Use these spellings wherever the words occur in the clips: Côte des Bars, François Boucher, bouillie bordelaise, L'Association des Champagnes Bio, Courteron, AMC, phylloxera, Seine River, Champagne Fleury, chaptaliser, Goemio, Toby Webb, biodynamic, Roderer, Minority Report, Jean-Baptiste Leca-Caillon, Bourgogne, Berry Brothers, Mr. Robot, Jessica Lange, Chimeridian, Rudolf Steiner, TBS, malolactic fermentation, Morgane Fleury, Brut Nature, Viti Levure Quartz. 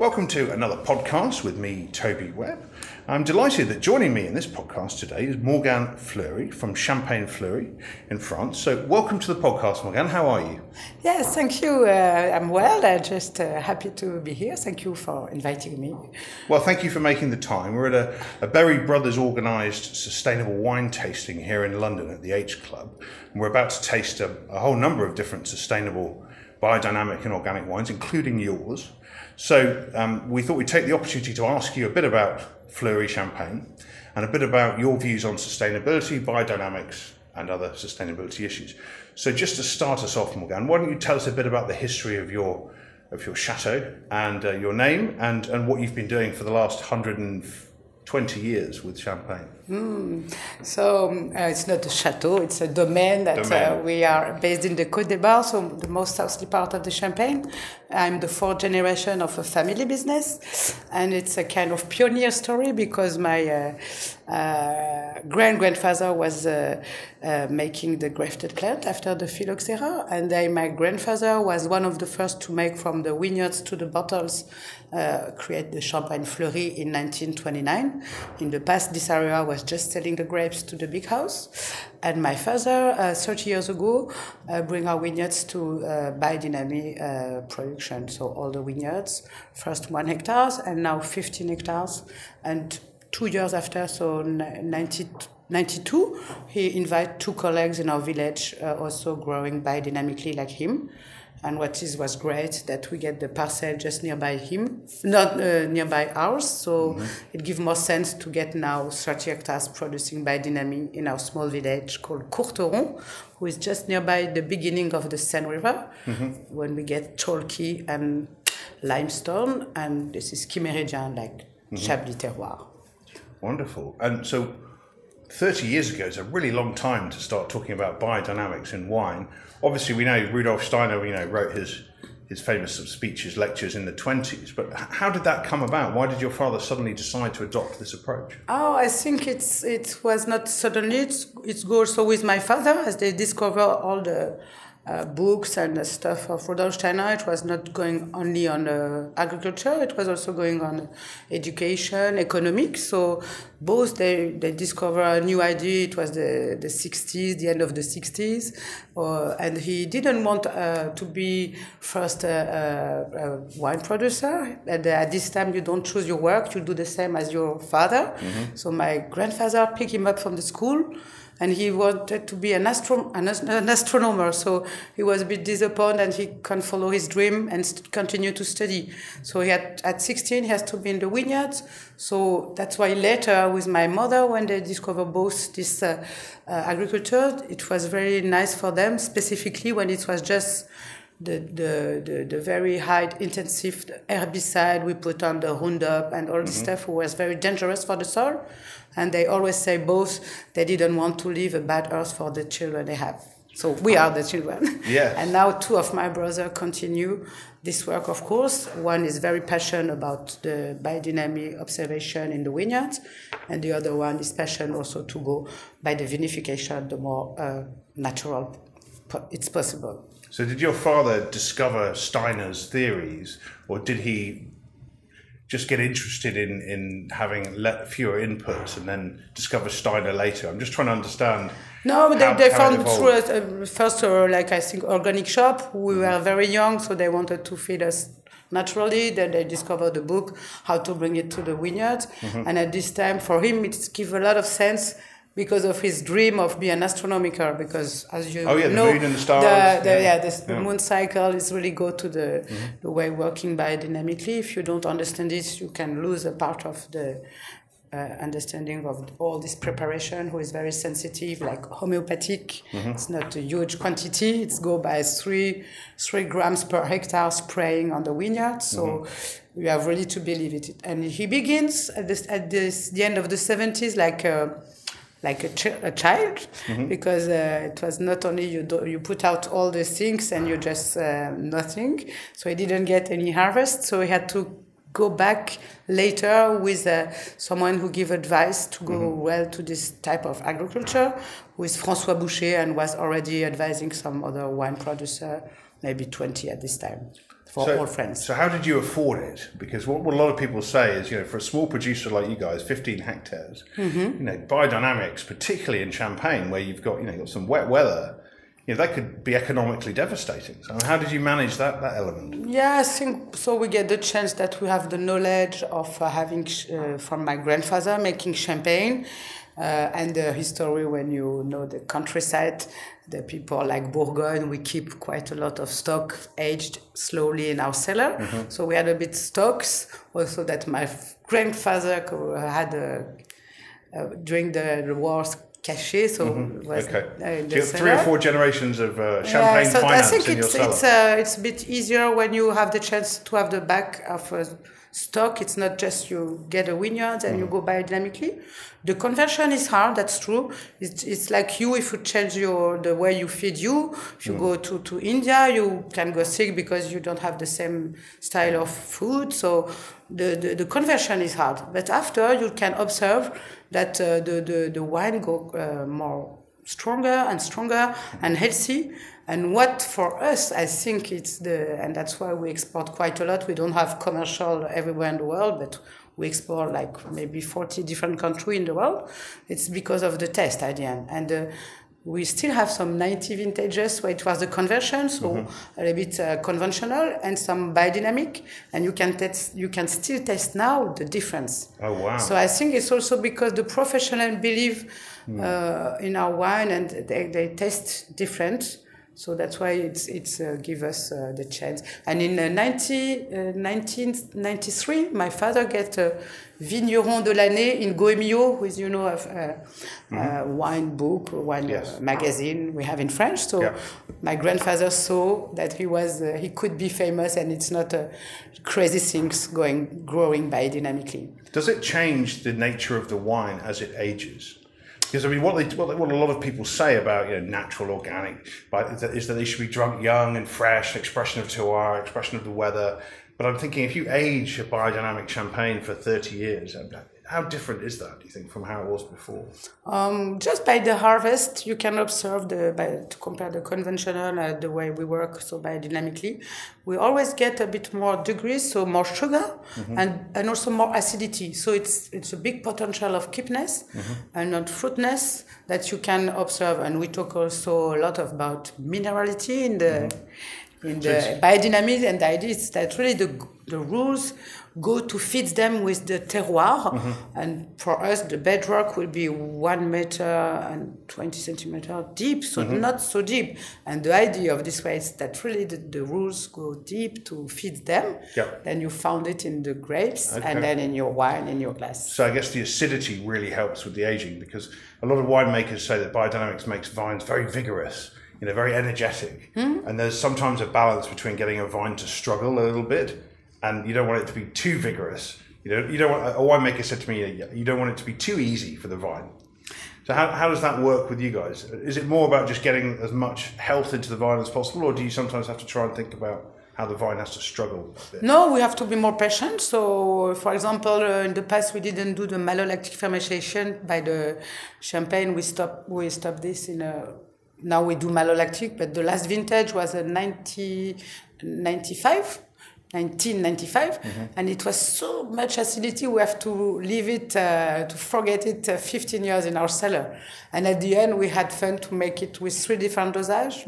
Welcome to another podcast with me, Toby Webb. I'm delighted that joining me in this podcast today is Morgane Fleury from Champagne Fleury in France. So welcome to the podcast, Morgane. How are you? Yes, thank you. I'm well. I'm just happy to be here. Thank you for inviting me. Well, thank you for making the time. We're at a Berry Brothers organised sustainable wine tasting here in London at the H Club. And we're about to taste a whole number of different sustainable biodynamic and organic wines, including yours. So we thought we'd take the opportunity to ask you a bit about Fleury Champagne and a bit about your views on sustainability, biodynamics and other sustainability issues. So just to start us off, Morgane, why don't you tell us a bit about the history of your chateau and your name and what you've been doing for the last 120 years with Champagne. So it's not a chateau, it's a domain that we are based in the Côte des Bars, so the most southly part of the Champagne. I'm the fourth generation of a family business, and it's a kind of pioneer story because my grandfather was making the grafted plant after the phylloxera, and then my grandfather was one of the first to make from the vineyards to the bottles, create the Champagne Fleury in 1929. In the past, this area was just selling the grapes to the big house, and my father 30 years ago bring our vineyards to biodynamic production, so all the vineyards, first 1 hectare and now 15 hectares, and 2 years after, so 1992, he invited two colleagues in our village also growing biodynamically like him. And what was great that we get the parcel just nearby him, not nearby ours. So It gives more sense to get now 30 hectares producing biodynamic in our small village called Courteron, who is just nearby the beginning of the Seine River, when we get chalky and limestone. And this is Chimeridian, like Chablis terroir. Wonderful. And so 30 years ago is a really long time to start talking about biodynamics in wine. Obviously, we know Rudolf Steiner, wrote his famous speeches, lectures in the 1920s. But how did that come about? Why did your father suddenly decide to adopt this approach? Oh, I think it was not suddenly. It goes so with my father as they discover all the books and the stuff of Rudolf Steiner. It was not going only on agriculture, it was also going on education, economics. So both they discover a new idea. It was the 60s, the end of the 60s. And he didn't want to be first a wine producer. And at this time, you don't choose your work, you do the same as your father. So my grandfather picked him up from the school, and he wanted to be an astronomer, so he was a bit disappointed and he can't follow his dream and continue to study. So he had, at 16, he has to be in the vineyards. So that's why later with my mother, when they discovered both this agriculture, it was very nice for them, specifically when it was just the very high intensive herbicide we put on the Roundup and all this stuff was very dangerous for the soil. And they always say both, they didn't want to leave a bad earth for the children they have. So we are the children. Yes. And now two of my brothers continue this work, of course. One is very passionate about the biodynamic observation in the vineyards, and the other one is passionate also to go by the vinification, the more natural it's possible. So did your father discover Steiner's theories, or did he just get interested in having fewer inputs and then discover Steiner later? I'm just trying to understand. No, they found it through first organic shop. We were very young, so they wanted to feed us naturally. Then they discovered the book, how to bring it to the vineyards. And at this time, for him, it gives a lot of sense because of his dream of being an astronomical, because as you know, the moon and the stars, the moon cycle is really go to the way working biodynamically. If you don't understand this, you can lose a part of the understanding of all this preparation, who is very sensitive, like homeopathic. It's not a huge quantity. It's go by 3 grams per hectare spraying on the vineyard. So you have really to believe it. And he begins at the end of the 70s, like a child, because it was not only you put out all the things and you just nothing. So he didn't get any harvest, so he had to go back later with someone who give advice to go well to this type of agriculture, with François Boucher, and was already advising some other wine producer, maybe 20 at this time, for all friends. So how did you afford it? Because what a lot of people say is, you know, for a small producer like you guys, 15 hectares, you know, biodynamics, particularly in Champagne, where you've got, you know, you've got some wet weather, you know, that could be economically devastating. So how did you manage that element? Yeah, I think so. We get the chance that we have the knowledge of having from my grandfather making champagne, and the history, when you know the countryside, the people like Bourgogne, we keep quite a lot of stock aged slowly in our cellar. So we had a bit stocks also that my grandfather had during the wars. Cachet, so was in the cellar. You have 3 or 4 generations of champagne so finance I think in your cellar. It's a bit easier when you have the chance to have the back of a stock. It's not just you get a vineyard and you go biodynamically. The conversion is hard, that's true. It's like you, if you change the way you feed you, if you go to India, you can go sick because you don't have the same style of food. So the conversion is hard. But after, you can observe that the wine go more stronger and stronger and healthy. And what for us, I think it's and that's why we export quite a lot. We don't have commercial everywhere in the world, but we export like maybe 40 different countries in the world. It's because of the taste at the end. And we still have some 90 vintages where it was the conversion, so a little bit conventional, and some biodynamic. And you can still taste now the difference. Oh, wow. So I think it's also because the professional believe in our wine, and they taste different. So that's why it's give us the chance. And in 1993, my father get a Vigneron de l'année in Goemio, with wine book, wine magazine we have in French. So my grandfather saw that he was he could be famous, and it's not crazy things growing biodynamically. Does it change the nature of the wine as it ages? Because I mean, what a lot of people say about, you know, natural, organic, is that they should be drunk young and fresh, an expression of terroir, expression of the weather. But I'm thinking, if you age a biodynamic champagne for 30 years, how different is that, do you think, from how it was before? Just by the harvest, you can observe to compare the conventional the way we work, so biodynamically. We always get a bit more degrees, so more sugar and also more acidity. So it's a big potential of keepness and not fruitness that you can observe. And we talk also a lot about minerality in the biodynamics, and the idea is that really the rules go to feed them with the terroir, and for us the bedrock will be 1 meter and 20 centimeters deep, so not so deep. And the idea of this way is that really the rules go deep to feed them. Then you found it in the grapes and then in your wine, in your glass. So I guess the acidity really helps with the aging, because a lot of winemakers say that biodynamics makes vines very vigorous, you know, very energetic, and there's sometimes a balance between getting a vine to struggle a little bit. And you don't want it to be too vigorous. You don't want, a winemaker said to me, you don't want it to be too easy for the vine. So how does that work with you guys? Is it more about just getting as much health into the vine as possible, or do you sometimes have to try and think about how the vine has to struggle a bit? No, we have to be more patient. So, for example, in the past we didn't do the malolactic fermentation by the champagne. We stopped this in a... Now we do malolactic, but the last vintage was a 1995, and it was so much acidity, we have to leave it, to forget it, 15 years in our cellar. And at the end, we had fun to make it with 3 different dosages,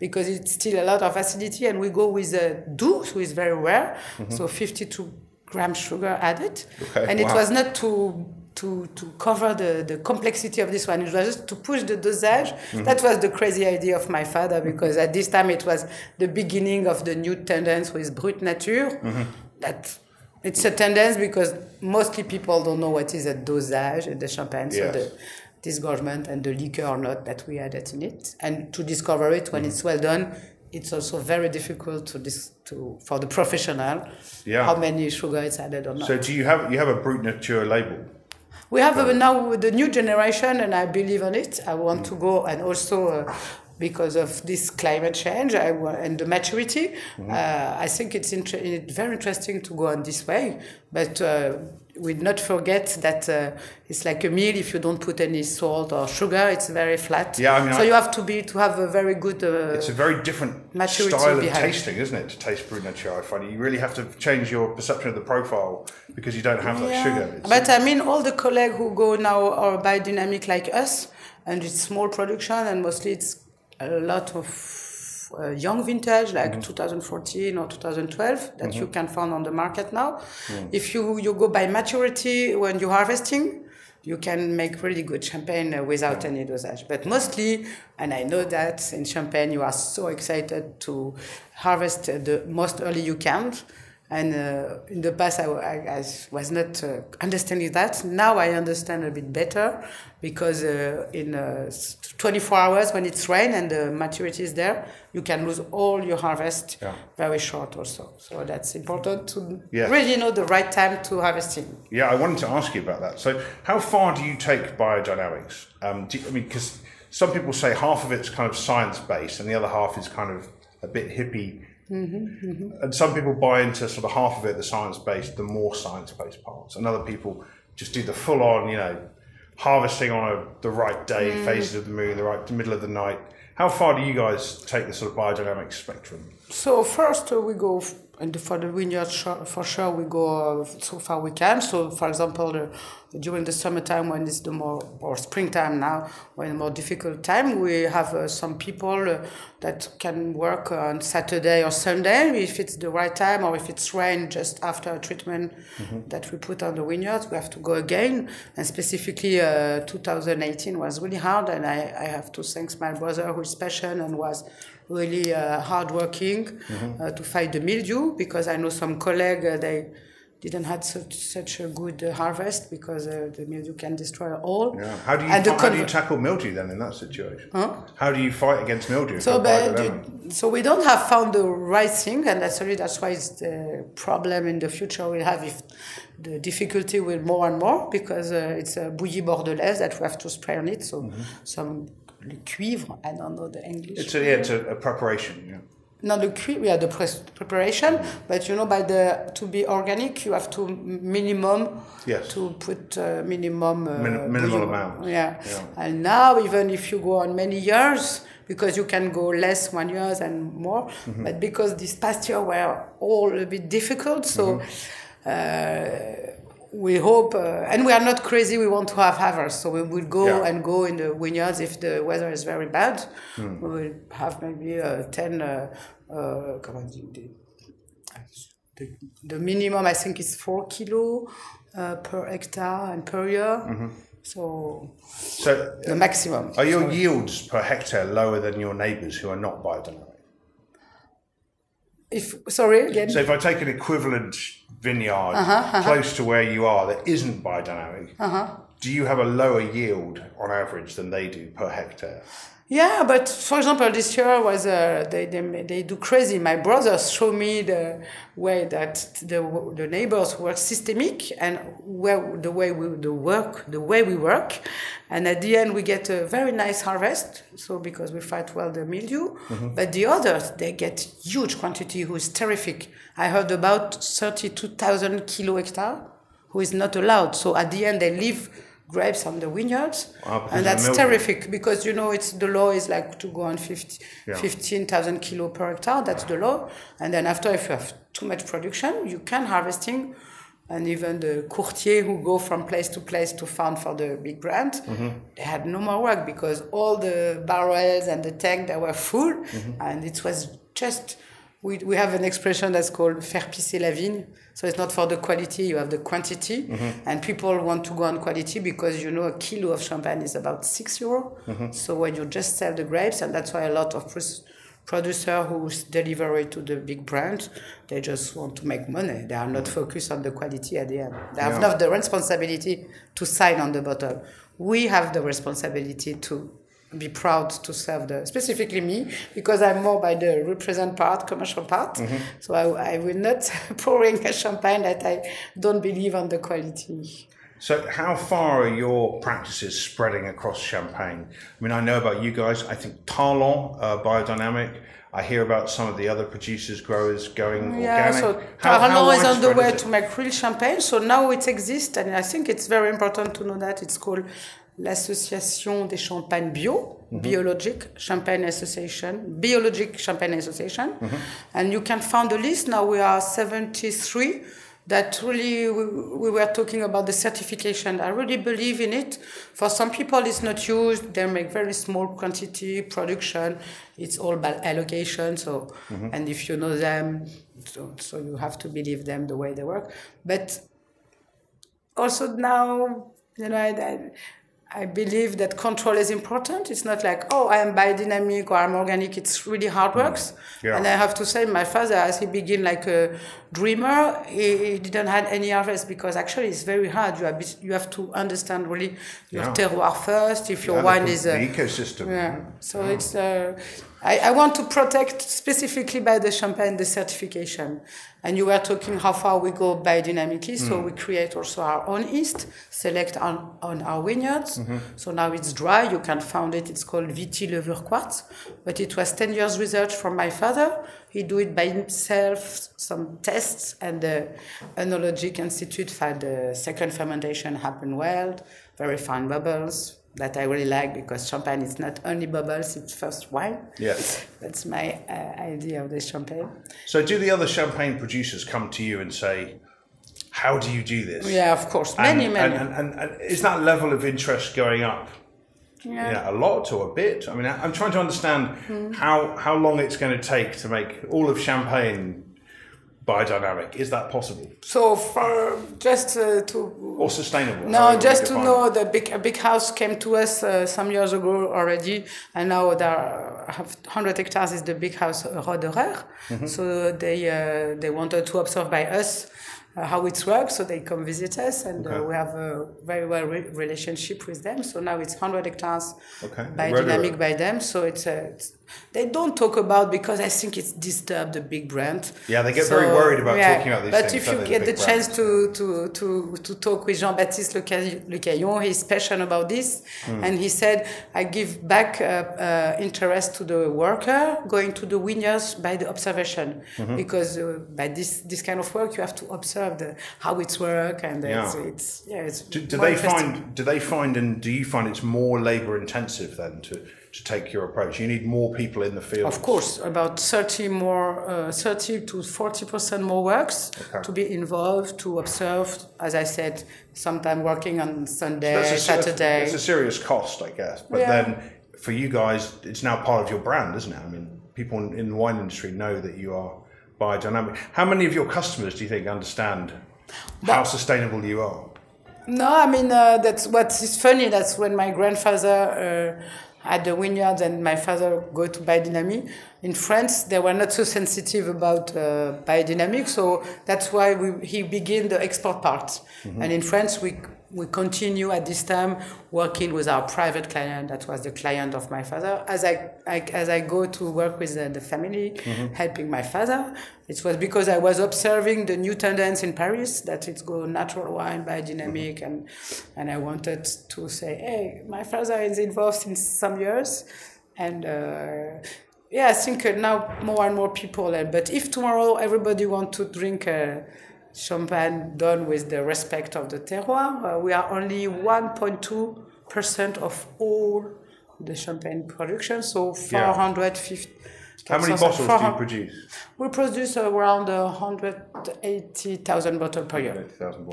because it's still a lot of acidity, and we go with a doux, who is very rare, so 52 grams sugar added, and it was not to cover the complexity of this one. It was just to push the dosage. That was the crazy idea of my father, because at this time it was the beginning of the new tendance with Brut Nature. That it's a tendance because mostly people don't know what is a dosage in the champagne. So the disgorgement and the liquor or not that we added in it. And to discover it when it's well done, it's also very difficult for the professional how many sugar is added or not. So do you have a Brut Nature label? We have now the new generation, and I believe in it. I want to go, and also because of this climate change and the maturity. Mm-hmm. I think it's very interesting to go on this way, but we'd not forget that it's like a meal. If you don't put any salt or sugar, it's very flat. Yeah, I mean, so you have to have a very good. It's a very different style of tasting, isn't it? To taste Brut Nature, I find you really have to change your perception of the profile because you don't have that sugar. But I mean, all the colleagues who go now are biodynamic like us, and it's small production, and mostly it's a lot of young vintage, like 2014 or 2012, that you can find on the market now. Mm. If you go by maturity when you're harvesting, you can make really good champagne without any dosage. But mostly, and I know that in Champagne you are so excited to harvest the most early you can. And in the past, I was not understanding that. Now I understand a bit better because in 24 hours when it's rain and the maturity is there, you can lose all your harvest very short also. So that's important to really know the right time to harvesting. Yeah, I wanted to ask you about that. So how far do you take biodynamics? Because some people say half of it's kind of science-based and the other half is kind of a bit hippie. Mm-hmm, mm-hmm. And some people buy into sort of half of it, the science-based, the more science-based parts. And other people just do the full-on, harvesting on the right day, phases of the moon, the middle of the night. How far do you guys take the sort of biodynamic spectrum? So first we go, and for the vineyard for sure we go so far we can. So for example, during the summertime when it's or springtime now, when more difficult time, we have some people that can work on Saturday or Sunday if it's the right time, or if it's rain just after a treatment that we put on the vineyards, we have to go again. And specifically 2018 was really hard, and I have to thank my brother who is passionate and was really hardworking to fight the mildew, because I know some colleagues, they didn't have such a good harvest because the mildew can destroy all. Yeah. How do you tackle mildew then in that situation? Huh? How do you fight against mildew? So we don't have found the right thing, and that's why it's the problem in the future we'll have if the difficulty will more and more, because it's a bouillie bordelaise that we have to spray on it. So some le cuivre, I don't know the English. It's a preparation, yeah. Not the cuivre, yeah, the preparation, but to be organic, you have to minimum amount. Yeah. And now even if you go on many years, because you can go less 1 year and more, but because this past year were all a bit difficult, so we hope, and we are not crazy, we want to have harvest, so we will go and go in the vineyards if the weather is very bad. We will have maybe 10, the minimum I think is 4 kilos per hectare and per year. So the maximum. Are your yields per hectare lower than your neighbours who are not biodynamic? So if I take an equivalent vineyard close to where you are that isn't biodynamic, do you have a lower yield on average than they do per hectare? Yeah, but for example, this year was they do crazy. My brother showed me the way that the neighbors were systemic and the way we work, and at the end we get a very nice harvest. So because we fight well the mildew, but the others they get huge quantity, who is terrific. I heard about 32,000 kilo hectare, who is not allowed. So at the end they leave grapes on the vineyards, and that's terrific because it's the law is like to go on 15,000 kilo per hectare. That's the law, and then after if you have too much production, you can harvesting, and even the courtier who go from place to place to farm for the big brand, they had no more work because all the barrels and the tank they were full, and it was just. We have an expression that's called faire pisser la vigne. So it's not for the quality, you have the quantity. And people want to go on quality because, a kilo of champagne is about 6 euros. So when you just sell the grapes, and that's why a lot of producers who deliver it to the big brands, they just want to make money. They are not focused on the quality at the end. They have not the responsibility to sign on the bottle. We have the responsibility to be proud to serve specifically me, because I'm more by the represent part, commercial part. So I will not pouring a champagne that I don't believe on the quality. So how far are your practices spreading across Champagne? I mean, I know about you guys. I think Tarlon, Biodynamic. I hear about some of the other producers, growers going organic. So Tarlon is on the way to make real champagne. So now it exists, and I think it's very important to know that. It's called L'Association des Champagnes Bio, Biologic Champagne Association, Biologic Champagne Association. And you can find a list. Now we are 73. That really, we were talking about the certification. I really believe in it. For some people, it's not used. They make very small quantity production. It's all about allocation. So, and if you know them, so you have to believe them the way they work. But also now, you know, I believe that control is important. It's not like, oh, I am biodynamic or I'm organic. It's really hard work. Yeah. And I have to say, my father, as he began like a dreamer, he didn't have any harvest because actually it's very hard. You have to understand really your terroir first. If your wine is the ecosystem. It's. I want to protect specifically by the champagne the certification. And you were talking how far we go biodynamically, so we create also our own yeast, select on our vineyards. So now it's dry, you can find it, it's called Viti Levure Quartz, but it was 10 years research from my father. He do it by himself, some tests, and the Enologic Institute found the second fermentation happened well, very fine bubbles. That I really like because champagne is not only bubbles, it's first wine. Yes. That's my idea of the champagne. So do the other champagne producers come to you and say, how do you do this? Yeah, of course. Many. And is that level of interest going up? Yeah, a lot or a bit? I mean, I'm trying to understand how long it's going to take to make all of champagne biodynamic. Is that possible? So for just to... Or sustainable. No, just to know that a big house came to us some years ago already, and now there are 100 hectares is the big house Roderer. So they wanted to observe by us how it works, so they come visit us, and we have a very well relationship with them. So now it's 100 hectares biodynamic by them. So it's they don't talk about because I think it's disturbed the big brand. Yeah, they get very worried about talking about these things. But if you get the chance to talk with Jean-Baptiste Leca-Caillon, he's passionate about this, and he said, I give back interest to the worker going to the vineyards by the observation, because by this kind of work you have to observe how it's work, and it's. Do you find it's more labor intensive then to take your approach? You need more people in the field. Of course, about 30 to 40% more works to be involved, to observe, as I said, sometimes working on Sunday, Saturday. It's a serious cost, I guess. But then for you guys, it's now part of your brand, isn't it? I mean, people in the wine industry know that you are biodynamic. How many of your customers do you think understand how sustainable you are? No, I mean, that's what is funny. That's when my grandfather... at the vineyards, and my father go to biodynamic. In France, they were not so sensitive about biodynamic, so that's why he began the export part. And in France, we continue at this time working with our private client. That was the client of my father. As I go to work with the family, helping my father, it was because I was observing the new tendance in Paris that it's go natural wine, biodynamic, and I wanted to say, hey, my father is involved since some years, and. I think now more and more people. But if tomorrow everybody wants to drink champagne done with the respect of the terroir, we are only 1.2% of all the champagne production. So 450. How many bottles do you produce? We produce around 180,000 bottles per year.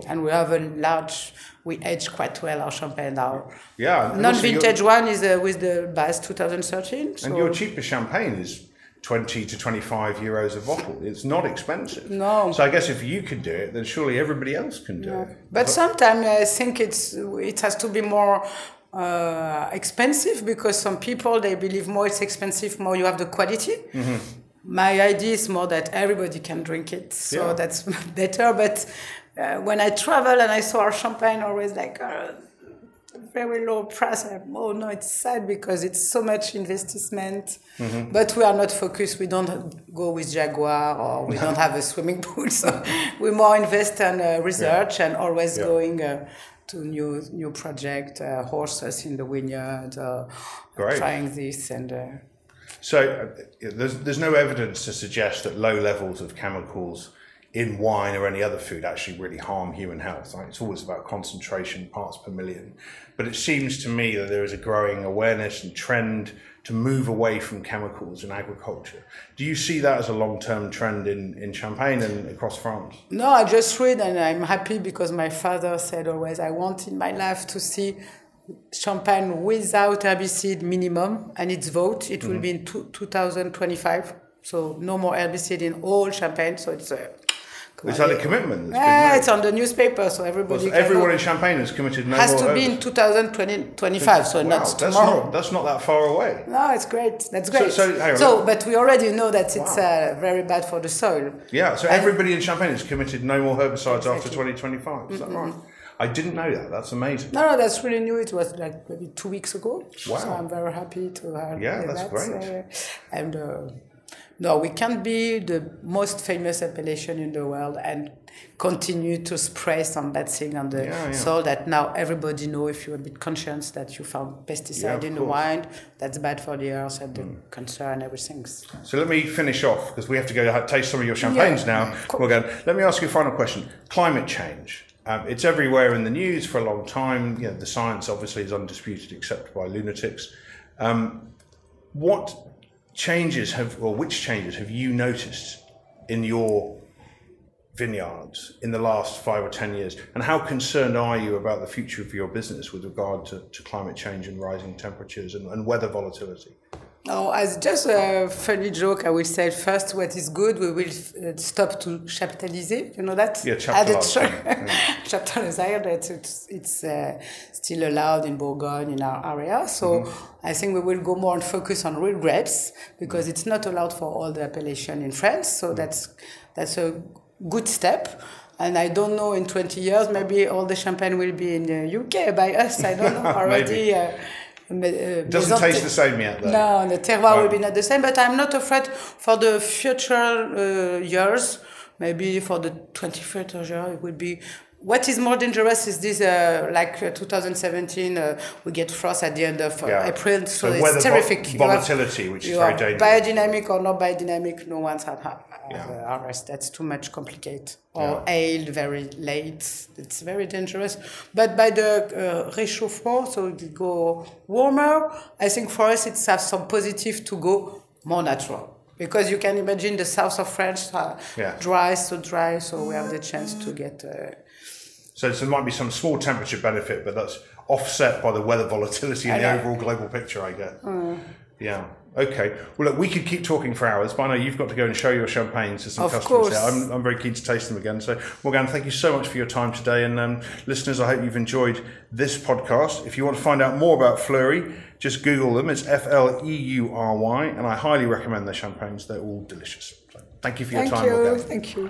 And we have a large... We age quite well our champagne now. Yeah. Non-vintage one is with the Baz 2013. So. And your cheapest champagne is 20 to 25 euros a bottle. It's not expensive. No. So I guess if you can do it, then surely everybody else can do it. But sometimes I think it has to be more... expensive, because some people they believe more it's expensive, more you have the quality. My idea is more that everybody can drink it, so that's better. But when I travel and I saw our champagne, always like very low price. Oh no, it's sad because it's so much investment. But we are not focused. We don't go with Jaguar, or we don't have a swimming pool. So we more invest in research and always going. to new project, horses in the vineyard, trying this and. So there's no evidence to suggest that low levels of chemicals in wine or any other food actually really harm human health. Right? It's always about concentration, parts per million. But it seems to me that there is a growing awareness and trend to move away from chemicals in agriculture. Do you see that as a long-term trend in Champagne and across France? No, I just read and I'm happy because my father said always, I want in my life to see Champagne without herbicide minimum, and its vote, it will be in 2025. So no more herbicide in all Champagne. So it's a... It's had a commitment. Yeah, it's on the newspaper, so everybody... Well, so everyone in Champagne has committed no more... Has to be in 2025, so wow, not tomorrow. That's not that far away. No, it's great. That's great. So but we already know that it's very bad for the soil. Yeah, so everybody in Champagne has committed no more herbicides after 2025. Is that right? I didn't know that. That's amazing. No, that's really new. It was like maybe 2 weeks ago. Wow. So I'm very happy to have that's great. And no, we can't be the most famous appellation in the world and continue to spray some bad thing on the soil that now everybody knows. If you're a bit conscious that you found pesticide in the wine, that's bad for the earth and the cancer and everything. So let me finish off, because we have to go taste some of your champagnes now. Morgane, let me ask you a final question. Climate change. It's everywhere in the news for a long time. You know, the science obviously is undisputed except by lunatics. Which changes have you noticed in your vineyards in the last 5 or 10 years? And how concerned are you about the future of your business with regard to climate change and rising temperatures and weather volatility? Oh, as just a funny joke, I will say first what is good, we will stop to chaptaliser, you know that? Yeah, chaptaliser, that it's still allowed in Bourgogne, in our area, so I think we will go more and focus on real grapes, because it's not allowed for all the appellation in France, so that's a good step. And I don't know, in 20 years, maybe all the champagne will be in the UK by us, I don't know, already... It doesn't taste the same yet, though. No, the terroir will be not the same, but I'm not afraid for the future years. Maybe for the 23rd year, it would be... What is more dangerous is this, 2017, we get frost at the end of April, so it's terrific. Volatility, which is very dangerous. Biodynamic or not biodynamic, no one's at harvest. That's too much complicated. Or ale very late, it's very dangerous. But by the réchauffement, so it go warmer, I think for us it has some positive to go more natural. Because you can imagine the south of France dry, so we have the chance to get... So there might be some small temperature benefit, but that's offset by the weather volatility and the overall global picture, I guess. Yeah. Okay. Well, look, we could keep talking for hours, but I know you've got to go and show your champagnes to some customers. I'm very keen to taste them again. So, Morgane, thank you so much for your time today. And listeners, I hope you've enjoyed this podcast. If you want to find out more about Fleury, just Google them. It's Fleury, and I highly recommend their champagnes. They're all delicious. So thank you for your time, Morgane. Thank you.